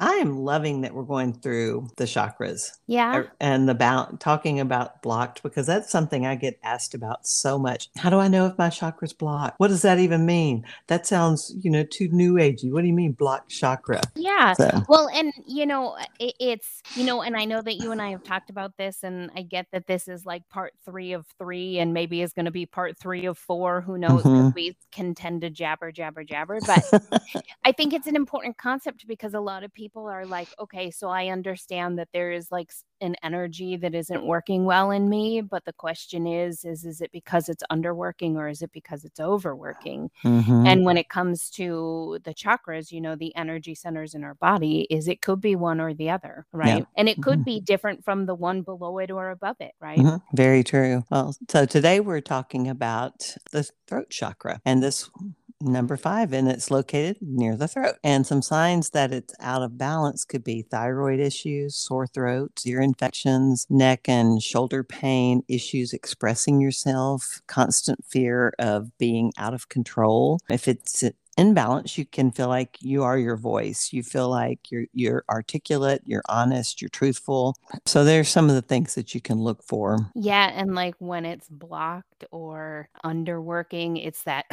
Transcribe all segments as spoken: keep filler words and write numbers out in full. I am loving that we're going through the chakras. Yeah. And about talking about blocked, because that's something I get asked about so much. How do I know if my chakra's blocked? What does that even mean? That sounds, you know, too new agey. What do you mean blocked chakra? Yeah. So. Well, and you know, it, it's, you know, and I know that you and I have talked about this, and I get that this is like part three of three, and maybe is going to be part three of four. Who knows? Mm-hmm. We can tend to jabber, jabber, jabber, but I think it's an important concept because a lot of people People are like, okay, so I understand that there is like an energy that isn't working well in me, but the question is, is, is it because it's underworking or is it because it's overworking? Mm-hmm. And when it comes to the chakras, you know, the energy centers in our body, is it could be one or the other, right? Yeah. And it could mm-hmm. be different from the one below it or above it, right? Mm-hmm. Very true. Well, so today we're talking about the throat chakra and this number five, and it's located near the throat. And some signs that it's out of balance could be thyroid issues, sore throats, ear infections, neck and shoulder pain, issues expressing yourself, constant fear of being out of control. If it's imbalance, you can feel like you are your voice. You feel like you're you're articulate, you're honest, you're truthful. So there's some of the things that you can look for. Yeah, and like when it's blocked or underworking, it's that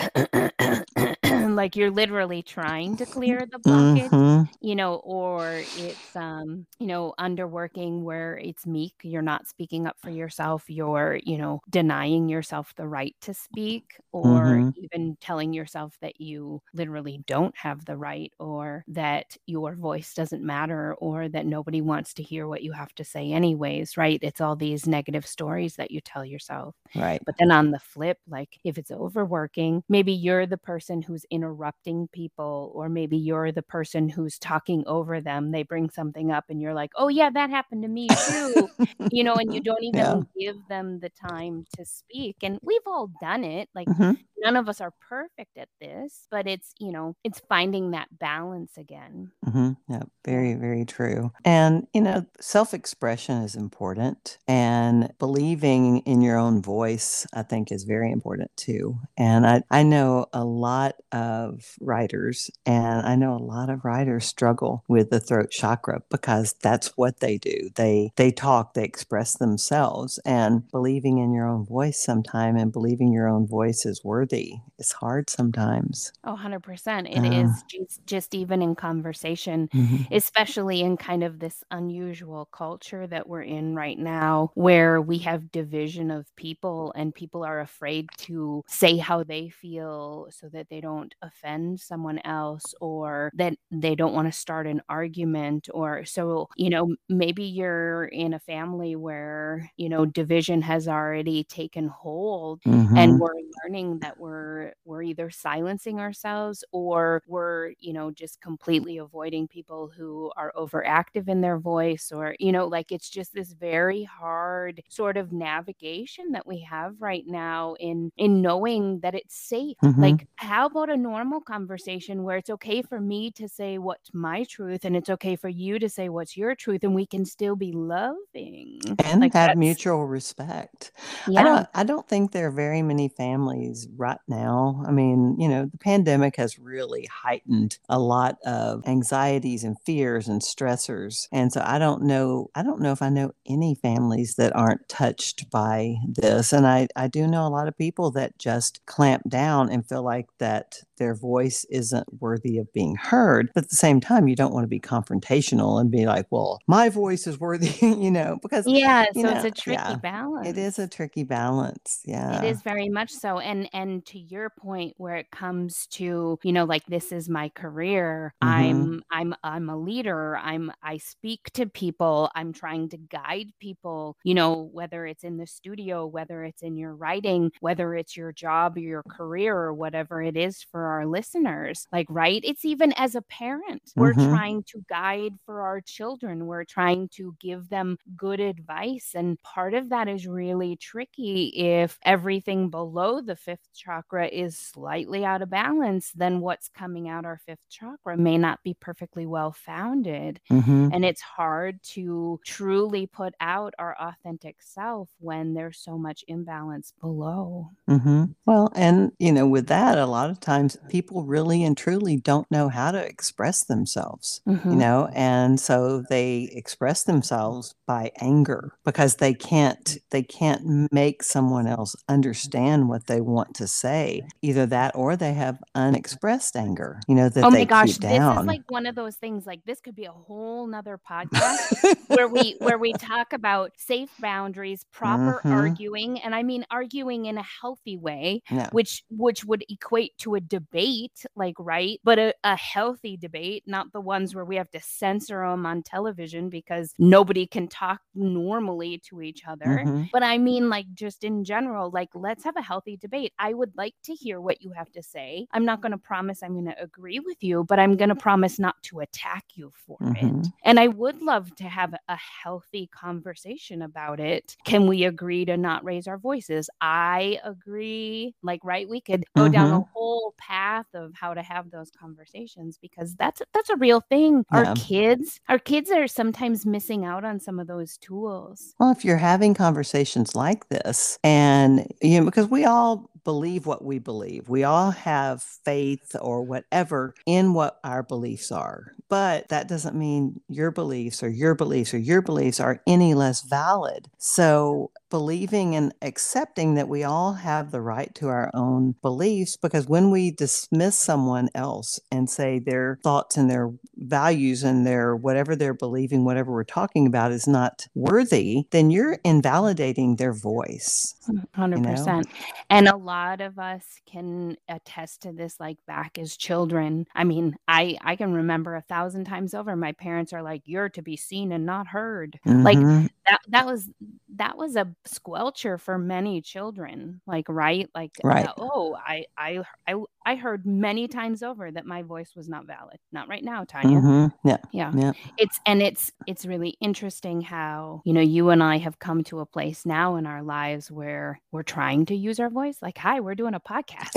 like you're literally trying to clear the blockage, mm-hmm. you know, or it's um, you know, underworking where it's meek, you're not speaking up for yourself, you're, you know, denying yourself the right to speak, or mm-hmm. even telling yourself that you literally don't have the right, or that your voice doesn't matter, or that nobody wants to hear what you have to say anyways, right? It's all these negative stories that you tell yourself. Right. But then on the flip, like if it's overworking, maybe you're the person who's interrupting people, or maybe you're the person who's talking over them. They bring something up and you're like, oh yeah, that happened to me too. You know, and you don't even yeah. give them the time to speak. And we've all done it. Like mm-hmm. none of us are perfect at this, but it's, you know, it's finding that balance again. Mm-hmm. Yeah. Very, very true. And, you know, self-expression is important, and believing in your own voice, I think, is very important too. And I, I know a lot of writers, and I know a lot of writers struggle with the throat chakra because that's what they do. They they talk, they express themselves, and believing in your own voice sometime and believing your own voice is worthy. It's hard sometimes. Oh, one hundred percent. It uh, is just, just even in conversation, mm-hmm. especially in kind of this unusual culture that we're in right now where we have division of people and people are afraid to say how they feel so that they don't offend someone else, or that they don't want to start an argument. Or so, you know, maybe you're in a family where, you know, division has already taken hold, mm-hmm. and we're learning that we're we're either silencing ourselves, or we're, you know, just completely avoiding people who are overactive in their voice, or, you know, like it's just this very hard sort of navigation that we have right now in in knowing that it's safe. Mm-hmm. Like, how about a normal conversation where it's okay for me to say what's my truth and it's okay for you to say what's your truth, and we can still be loving and like have mutual respect. Yeah. I don't, I don't think there are very many families right now. I mean, you know, the pandemic has really heightened a lot of anxieties and fears and stressors. And so I don't know, I don't know if I know any families that aren't touched by this. And I, I do know a lot of people that just clamp down and feel like that their voice isn't worthy of being heard. But at the same time, you don't want to be confrontational and be like, well, my voice is worthy, you know, because. Yeah. So know, it's a tricky yeah, balance. It is a tricky balance. Yeah. It is very much so. And, and to your point where it comes to, you know, like, this is my career. Mm-hmm. I'm, I'm, I'm a leader. I'm, I speak to people. I'm trying to guide people, you know, whether it's in the studio, whether it's in your writing, whether it's your job or your career or whatever it is for our listeners, like, right? It's even as a parent, we're mm-hmm. trying to guide for our children. We're trying to give them good advice. And part of that is really tricky. If everything below the fifth chakra is slightly out of balance, then what's coming out our fifth chakra may not be perfectly well founded. Mm-hmm. And it's hard to truly put out our authentic self when there's so much imbalance below. Mm-hmm. Well, and, you know, with that, a lot of times people really and truly don't know how to express themselves, mm-hmm. you know, and so they express themselves by anger because they can't, they can't make someone else understand what they want to say, either that or they have unexpressed anger, you know, that oh they gosh, keep down. This is like one of those things, like this could be a whole nother podcast where we, where we talk about safe boundaries, proper mm-hmm. arguing. And I mean, arguing in a healthy way, yeah. which, which would equate to a debate, like, right. But a, a healthy debate, not the ones where we have to censor them on television because nobody can talk normally to each other. Mm-hmm. But I mean, like, just in general, like, let's have a healthy debate. I would like to hear what you have to say. I'm not going to promise I'm going to agree with you, but I'm going to promise not to attack you for mm-hmm. it. And I would love to have a healthy conversation about it. Can we agree to not raise our voices? I agree. Like, right. We could go mm-hmm. down a whole path of how to have those conversations, because that's, that's a real thing. Yeah. Our kids, our kids are sometimes missing out on some of those tools. Well, if you're having conversations like this, and, you know, because we all believe what we believe. We all have faith or whatever in what our beliefs are. But that doesn't mean your beliefs or your beliefs or your beliefs are any less valid. So believing and accepting that we all have the right to our own beliefs, because when we dismiss someone else and say their thoughts and their values and their whatever they're believing, whatever we're talking about is not worthy, then you're invalidating their voice. one hundred percent. You know? And a lot of us can attest to this, like back as children. I mean, I, I can remember a thousand times over, my parents are like, you're to be seen and not heard. Mm-hmm. Like that, that was, that was a squelcher for many children, like, right? Like, right. Uh, oh, I, I, I, I heard many times over that my voice was not valid. Not right now, Tanya. Mm-hmm. Yeah. yeah. Yeah. It's, and it's, it's really interesting how, you know, you and I have come to a place now in our lives where we're trying to use our voice. Like, hi, we're doing a podcast.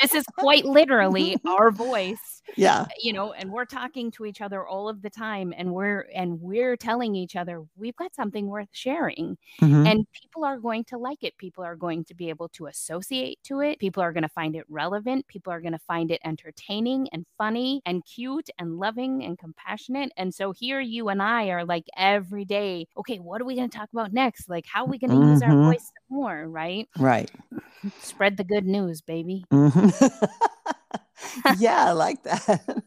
This is quite literally our voice. Yeah. You know, and we're talking to each other all of the time, and we're, and we're telling each other, we've got something worth sharing, mm-hmm. and people are going to like it. People are going to be able to associate to it. People are going to find it relevant. People are going to find it entertaining and funny and cute and loving and compassionate. And so here you and I are like every day, okay, what are we going to talk about next? Like, how are we going to mm-hmm. use our voice some more? Right. Right. Spread the good news, baby. Mm-hmm. Yeah, I like that.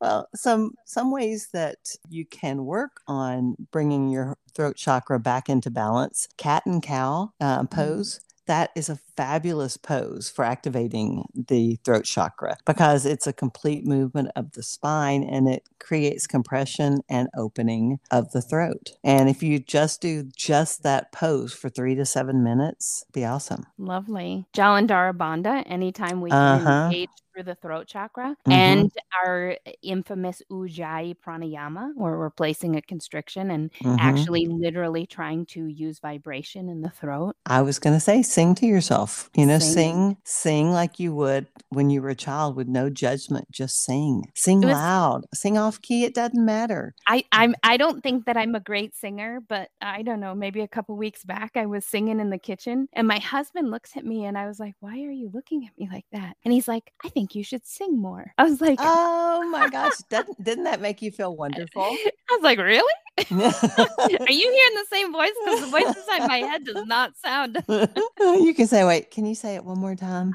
Well, some some ways that you can work on bringing your throat chakra back into balance. Cat and cow uh, pose. That is a fabulous pose for activating the throat chakra because it's a complete movement of the spine and it creates compression and opening of the throat. And if you just do just that pose for three to seven minutes, it'd be awesome. Lovely. Jalandhara Bandha, anytime we can uh-huh. engage through the throat chakra, mm-hmm. and our infamous Ujjayi pranayama, where we're placing a constriction and mm-hmm. actually literally trying to use vibration in the throat. I was going to say, sing to yourself, you know, sing. sing, sing like you would when you were a child with no judgment. Just sing, sing was, loud, sing off key. It doesn't matter. I, I'm, I don't think that I'm a great singer, but I don't know, maybe a couple weeks back I was singing in the kitchen and my husband looks at me and I was like, why are you looking at me like that? And he's like, I think you should sing more. I was like, oh my gosh, didn't, didn't that make you feel wonderful? I was like, really? Are you hearing the same voice? Because the voice inside my head does not sound. You can say, wait, can you say it one more time?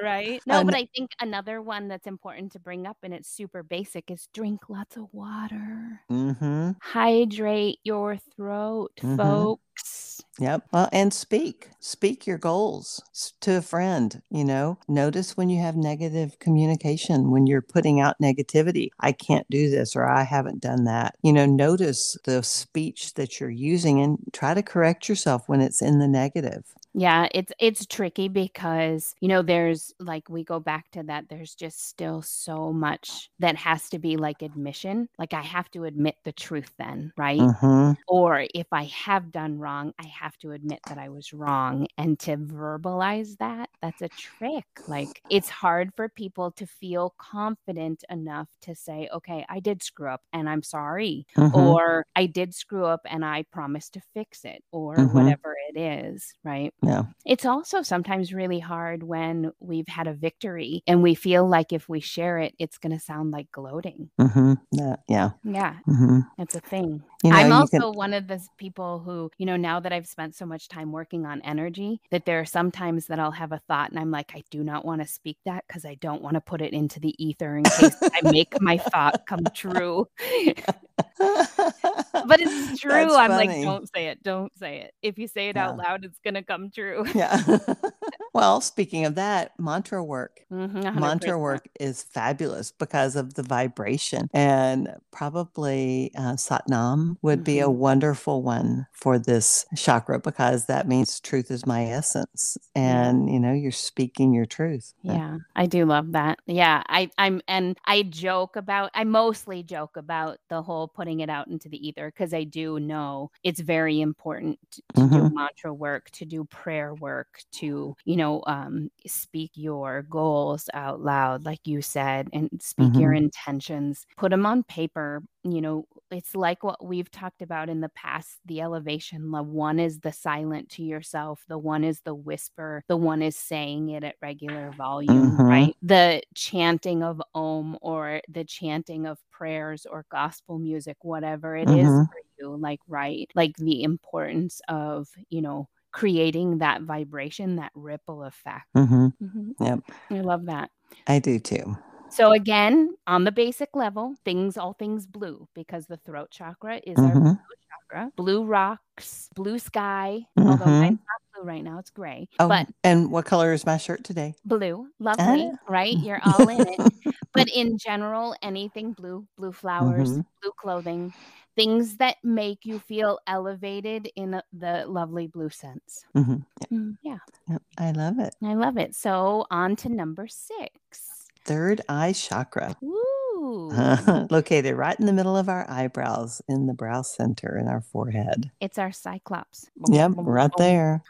Right? No, um, but I think another one that's important to bring up, and it's super basic, is drink lots of water. Mm-hmm. Hydrate your throat, mm-hmm. folks. Yep. Well, and speak, speak your goals to a friend, you know, notice when you have negative communication, when you're putting out negativity, I can't do this, or I haven't done that, you know, notice the speech that you're using and try to correct yourself when it's in the negative. Yeah, it's it's tricky because, you know, there's like, we go back to that. There's just still so much that has to be like admission. Like I have to admit the truth then, right? Mm-hmm. Or if I have done wrong, I have to admit that I was wrong. And to verbalize that, that's a trick. Like it's hard for people to feel confident enough to say, okay, I did screw up and I'm sorry. Mm-hmm. Or I did screw up and I promise to fix it, or mm-hmm. whatever it is, right? Yeah. It's also sometimes really hard when we've had a victory and we feel like if we share it, it's going to sound like gloating. Mm-hmm. Yeah. Yeah. Yeah. Mm-hmm. It's a thing. You know, I'm also can... one of those people who, you know, now that I've spent so much time working on energy, that there are some times that I'll have a thought and I'm like, I do not want to speak that because I don't want to put it into the ether in case I make my thought come true. But it's true. That's I'm funny. Like, don't say it. Don't say it. If you say it yeah. out loud, it's going to come true. Yeah. Well, speaking of that, mantra work, mm-hmm, mantra work is fabulous because of the vibration, and probably uh, Sat Nam would mm-hmm. be a wonderful one for this chakra, because that means truth is my essence, and you know, you're speaking your truth. Yeah, I do love that. Yeah, I, I'm, and I joke about, I mostly joke about the whole putting it out into the ether, because I do know it's very important to mm-hmm. do mantra work, to do prayer work, to, you know, Um, speak your goals out loud, like you said, and speak mm-hmm. your intentions, put them on paper. You know, it's like what we've talked about in the past, the elevation. The one is the silent to yourself. The one is the whisper. The one is saying it at regular volume, mm-hmm. right? The chanting of Aum or the chanting of prayers or gospel music, whatever it mm-hmm. is for you, like, right? Like the importance of, you know, creating that vibration, that ripple effect. Mm-hmm. Mm-hmm. Yep. I love that. I do too. So again, on the basic level, things, all things blue, because the throat chakra is mm-hmm. our blue chakra. Blue rocks, blue sky, mm-hmm. although mine's not blue right now, it's gray. Oh, but and what color is my shirt today? Blue. Lovely, ah. right? You're all in it. But in general, anything blue, blue flowers, mm-hmm. blue clothing, things that make you feel elevated in the lovely blue sense. Mm-hmm. Yeah. Yeah. Yep. I love it. I love it. So on to number six. Third eye chakra. Ooh. Uh, located right in the middle of our eyebrows, in the brow center, in our forehead. It's our cyclops. Yep. Right there.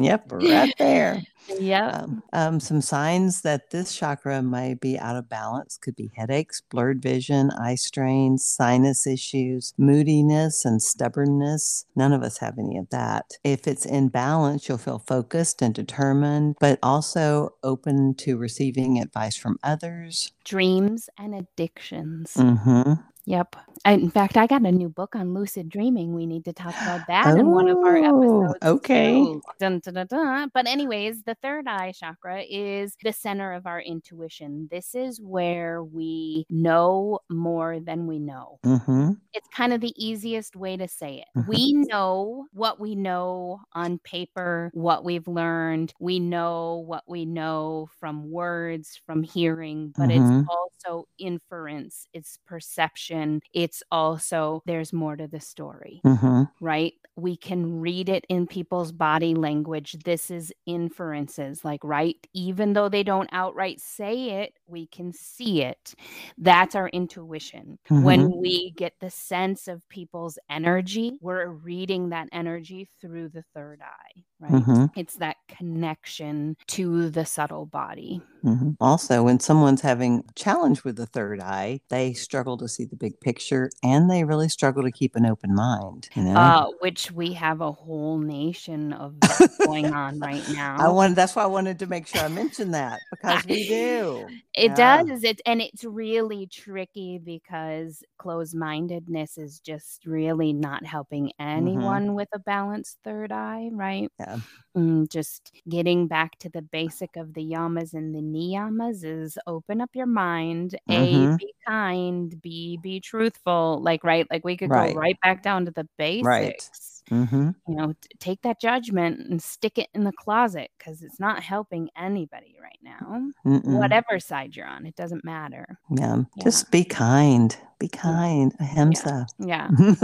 Yep. Right there. Yeah. Um, um, some signs that this chakra might be out of balance could be headaches, blurred vision, eye strains, sinus issues, moodiness, and stubbornness. None of us have any of that. If it's in balance, you'll feel focused and determined, but also open to receiving advice from others. Dreams and addictions. Mm-hmm. Yep. In fact, I got a new book on lucid dreaming. We need to talk about that oh, in one of our episodes. Okay. Dun, dun, dun, dun. But anyways, the third eye chakra is the center of our intuition. This is where we know more than we know. Mm-hmm. It's kind of the easiest way to say it. Mm-hmm. We know what we know on paper, what we've learned. We know what we know from words, from hearing, but mm-hmm. it's also inference. It's perception. It's also, there's more to the story, mm-hmm. right? We can read it in people's body language. This is inferences, like, right? Even though they don't outright say it, we can see it. That's our intuition. Mm-hmm. When we get the sense of people's energy, we're reading that energy through the third eye, right? Mm-hmm. It's that connection to the subtle body. Mm-hmm. Also, when someone's having a challenge with the third eye, they struggle to see the big picture, and they really struggle to keep an open mind, you know? uh, which we have a whole nation of that going on right now. I wanted, that's why I wanted to make sure I mentioned that, because we do. It yeah. does. It, and it's really tricky because closed-mindedness is just really not helping anyone mm-hmm. with a balanced third eye, right? Yeah. Mm, just getting back to the basic of the yamas and the niyamas is open up your mind, mm-hmm. A, be kind, B, be truthful, like, right? Like we could right. go right back down to the basics. Right. Mm-hmm. You know, t- take that judgment and stick it in the closet, because it's not helping anybody right now. Mm-mm. Whatever side you're on, it doesn't matter. Yeah. yeah. Just be kind. be kind. Ahimsa. Yeah. yeah.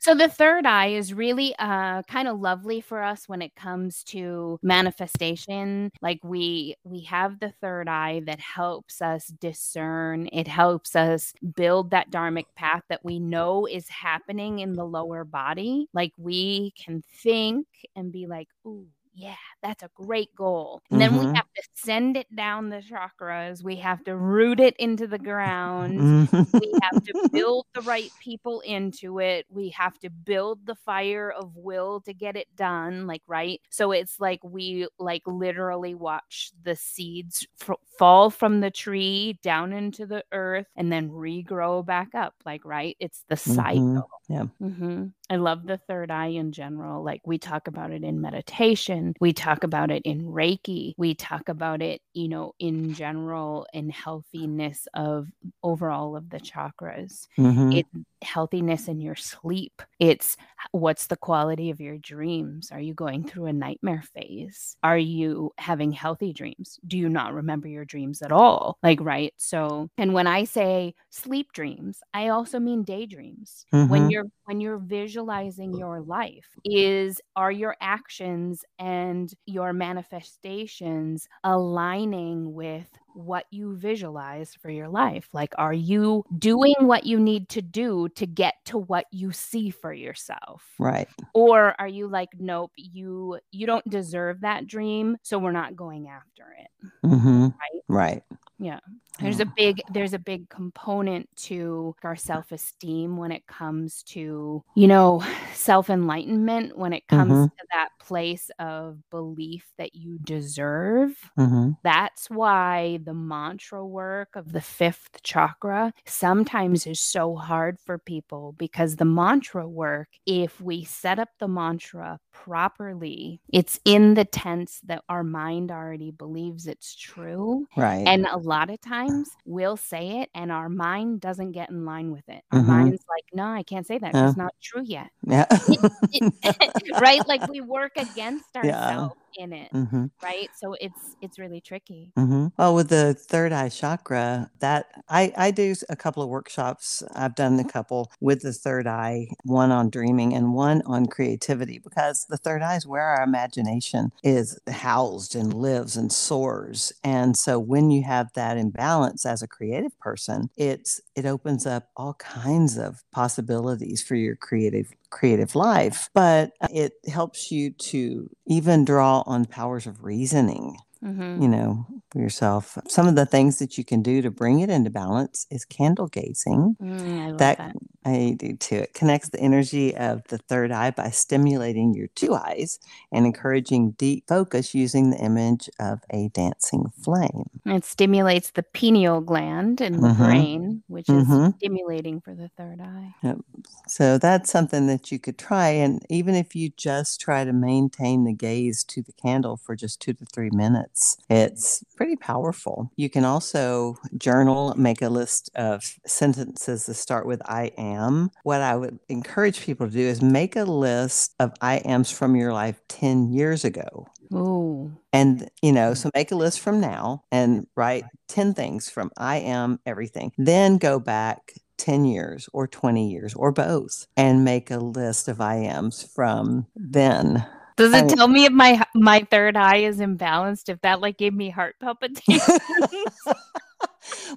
So the third eye is really uh, kind of lovely for us when it comes to manifestation. Like we we have the third eye that helps us discern. It helps us build that dharmic path that we know is happening in the lower body. Like we can think and be like, ooh, yeah, that's a great goal. And mm-hmm. then we have to send it down the chakras. We have to root it into the ground. Mm-hmm. We have to build the right people into it. We have to build the fire of will to get it done. Like, right. So it's like we like literally watch the seeds f- fall from the tree down into the earth and then regrow back up. Like, right. It's the cycle. Mm-hmm. Yeah. Mm-hmm. I love the third eye in general. Like we talk about it in meditation. We talk about it in Reiki. We talk about it, you know, in general, in healthiness of overall of the chakras. Mm-hmm. It's healthiness in your sleep. It's what's the quality of your dreams? Are you going through a nightmare phase? Are you having healthy dreams? Do you not remember your dreams at all? Like, right? So, and when I say sleep dreams, I also mean daydreams. Mm-hmm. When you're when you're visualizing your life, is are your actions and And your manifestations aligning with what you visualize for your life? Like, are you doing what you need to do to get to what you see for yourself? Right. Or are you like, nope, you you don't deserve that dream, so we're not going after it. Mm-hmm. Right. Right. Yeah. There's a big, there's a big component to our self-esteem when it comes to, you know, self-enlightenment, when it comes mm-hmm. to that place of belief that you deserve. Mm-hmm. That's why the mantra work of the fifth chakra sometimes is so hard for people, because the mantra work, if we set up the mantra properly, it's in the tense that our mind already believes it's true. Right. And a lot of times we'll say it and our mind doesn't get in line with it. Our mm-hmm. mind's like, no, I can't say that. Yeah. It's not true yet. Yeah. Right? Like we work against ourselves. Yeah. in it. Mm-hmm. Right. So it's, it's really tricky. Mm-hmm. Well, with the third eye chakra, that I, I do a couple of workshops. I've done a couple with the third eye, one on dreaming and one on creativity, because the third eye is where our imagination is housed and lives and soars. And so when you have that imbalance as a creative person, it's, it opens up all kinds of possibilities for your creative creative life, but it helps you to even draw on powers of reasoning, mm-hmm. you know, for yourself. Some of the things that you can do to bring it into balance is candle gazing. Mm, I love that, that. I do too. It connects the energy of the third eye by stimulating your two eyes and encouraging deep focus using the image of a dancing flame. It stimulates the pineal gland in the mm-hmm. brain, which mm-hmm. is stimulating for the third eye. Yep. So that's something that you could try. And even if you just try to maintain the gaze to the candle for just two to three minutes, it's pretty powerful. You can also journal, make a list of sentences that start with I am. What I would encourage people to do is make a list of I ams from your life ten years ago. Ooh. And, you know, so make a list from now and write ten things from I am everything. Then go back ten years or twenty years or both and make a list of I ams from then. Does it I, tell me if my my third eye is imbalanced, if that like gave me heart palpitations?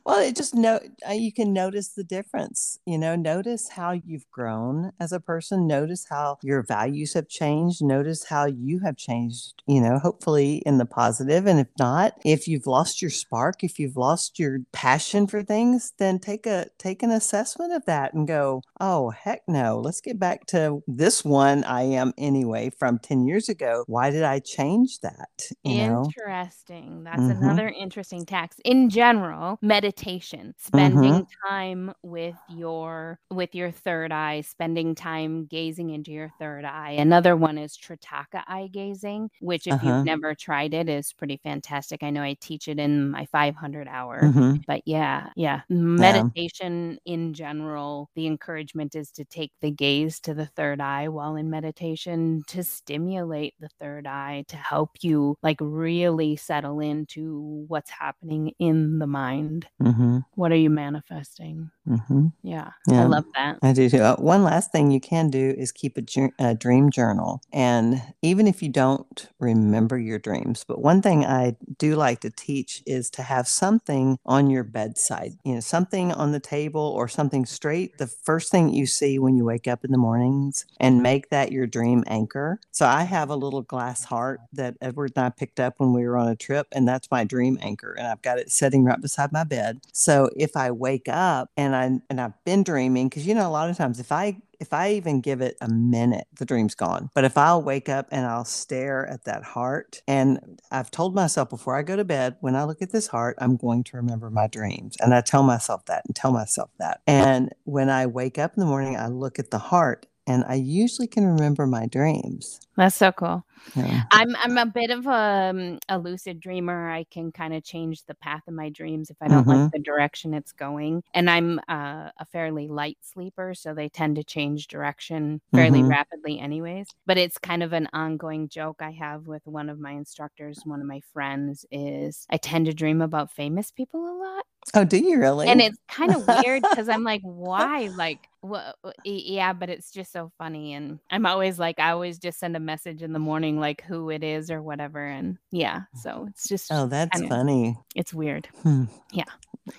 Well, it just no. You can notice the difference. You know, notice how you've grown as a person. Notice how your values have changed. Notice how you have changed. You know, hopefully in the positive. And if not, if you've lost your spark, if you've lost your passion for things, then take a take an assessment of that and go, oh heck no, let's get back to this one I am anyway from ten years ago. Why did I change that? You know? Interesting. That's mm-hmm. another interesting tax in general. Meditation, spending mm-hmm. time with your with your third eye, spending time gazing into your third eye. Another one is Trataka eye gazing, which if uh-huh. you've never tried it is pretty fantastic. I know I teach it in my five hundred hour, mm-hmm. but yeah, yeah. Meditation yeah. in general, the encouragement is to take the gaze to the third eye while in meditation to stimulate the third eye to help you like really settle into what's happening in the mind. mind. Mm-hmm. What are you manifesting? Mm-hmm. Yeah, yeah, I love that. I do too. Uh, one last thing you can do is keep a, ju- a dream journal. And even if you don't remember your dreams, but one thing I do like to teach is to have something on your bedside, you know, something on the table or something straight, the first thing you see when you wake up in the mornings, and make that your dream anchor. So I have a little glass heart that Edward and I picked up when we were on a trip, and that's my dream anchor. And I've got it sitting right beside my bed. So if I wake up and I and I've been dreaming, because you know a lot of times if I If I even give it a minute, the dream's gone. But if I'll wake up and I'll stare at that heart, and I've told myself before I go to bed, when I look at this heart, I'm going to remember my dreams. And I tell myself that and tell myself that. And when I wake up in the morning, I look at the heart and I usually can remember my dreams. That's so cool. Yeah. I'm I'm a bit of a, um, a lucid dreamer. I can kind of change the path of my dreams if I don't mm-hmm. like the direction it's going. And I'm uh, a fairly light sleeper, so they tend to change direction fairly mm-hmm. rapidly anyways. But it's kind of an ongoing joke I have with one of my instructors, one of my friends, is I tend to dream about famous people a lot. Oh, do you really? And it's kind of weird because I'm like, why? Like, well, yeah, but it's just so funny. And I'm always like, I always just send a message in the morning, like who it is or whatever. And yeah, so it's just, oh, that's kinda funny. It's weird. Hmm. Yeah.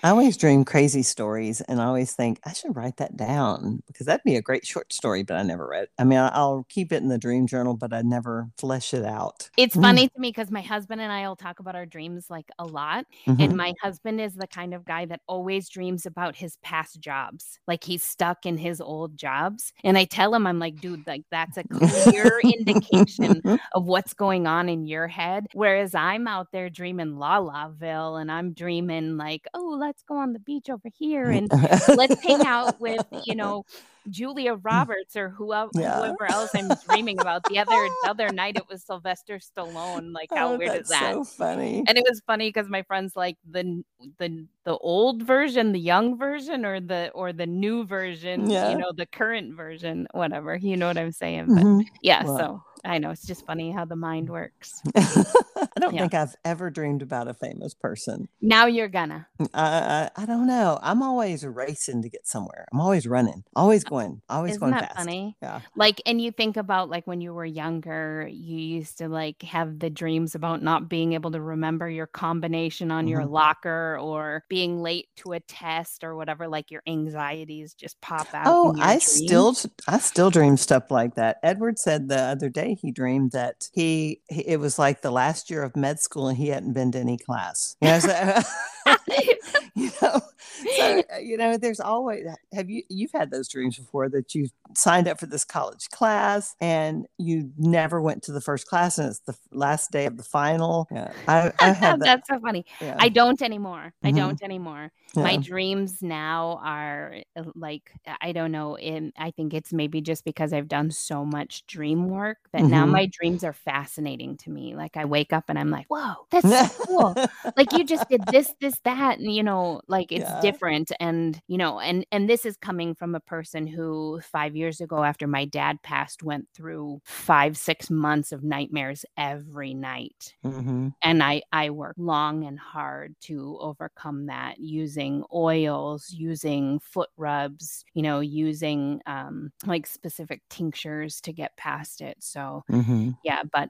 I always dream crazy stories and I always think I should write that down because that'd be a great short story, but I never read it. I mean, I'll keep it in the dream journal, but I never flesh it out. It's funny to me because my husband and I will talk about our dreams like a lot. Mm-hmm. And my husband is the kind of guy that always dreams about his past jobs. Like he's stuck in his old jobs. And I tell him, I'm like, dude, like that's a clear indication of what's going on in your head. Whereas I'm out there dreaming La La Ville and I'm dreaming like, oh, let's go on the beach over here and let's hang out with, you know, Julia Roberts or whoever, yeah. whoever else I'm dreaming about. The other the other night it was Sylvester Stallone. Like how oh, weird is that? So funny. And it was funny because my friend's like the the the old version, the young version, or the or the new version. Yeah. You know, the current version, whatever. You know what I'm saying? But mm-hmm. yeah, wow. So I know it's just funny how the mind works. I don't yeah. think I've ever dreamed about a famous person. Now you're gonna. Uh, I don't know. I'm always racing to get somewhere. I'm always running. Always. One. Always Isn't going that fast. Funny? Yeah. Like, and you think about like when you were younger, you used to like have the dreams about not being able to remember your combination on mm-hmm. your locker or being late to a test or whatever. Like your anxieties just pop out. Oh, in your I dreams. still, I still dream stuff like that. Edward said the other day he dreamed that he, he it was like the last year of med school and he hadn't been to any class. You know, so, you know, so, you know, there's always have you you've had those dreams before that you signed up for this college class and you never went to the first class and it's the last day of the final. Yeah. I, I have that. That's so funny. Yeah. I don't anymore. Mm-hmm. I don't anymore. Yeah. My dreams now are like, I don't know. It, I think it's maybe just because I've done so much dream work that mm-hmm. now my dreams are fascinating to me. Like I wake up and I'm like, whoa, that's so cool. Like you just did this, this, that, and you know, like it's yeah. different. And, you know, and, and this is coming from a person who five years ago after my dad passed went through five, six months of nightmares every night. Mm-hmm. And I, I worked long and hard to overcome that using oils, using foot rubs, you know, using um, like specific tinctures to get past it. So mm-hmm. yeah, but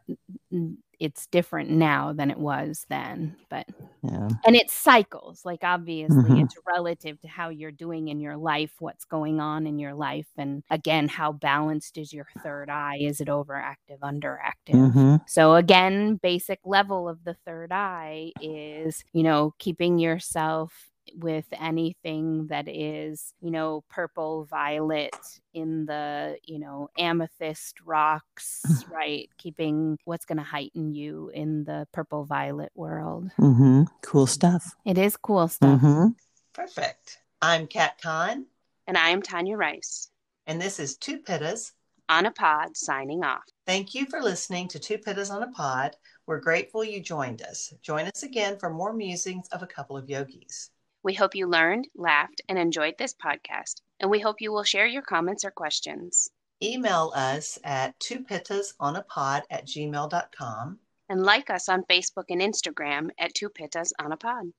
it's different now than it was then, but, yeah. and it's cycles. Like obviously mm-hmm. it's relative to how you're doing in your life, what's going on in your life. And again, how balanced is your third eye? Is it overactive, underactive? Mm-hmm. So again, basic level of the third eye is, you know, keeping yourself with anything that is, you know, purple, violet in the, you know, amethyst rocks, right? Keeping what's going to heighten you in the purple, violet world. Mm-hmm. Cool stuff. It is cool stuff. Mm-hmm. Perfect. I'm Kat Kahn. And I am Tanya Rice. And this is Two Pittas on a Pod signing off. Thank you for listening to Two Pittas on a Pod. We're grateful you joined us. Join us again for more musings of a couple of yogis. We hope you learned, laughed, and enjoyed this podcast, and we hope you will share your comments or questions. Email us at two pittas on a pod at gmail dot com. And like us on Facebook and Instagram at Two Pittas on a Pod.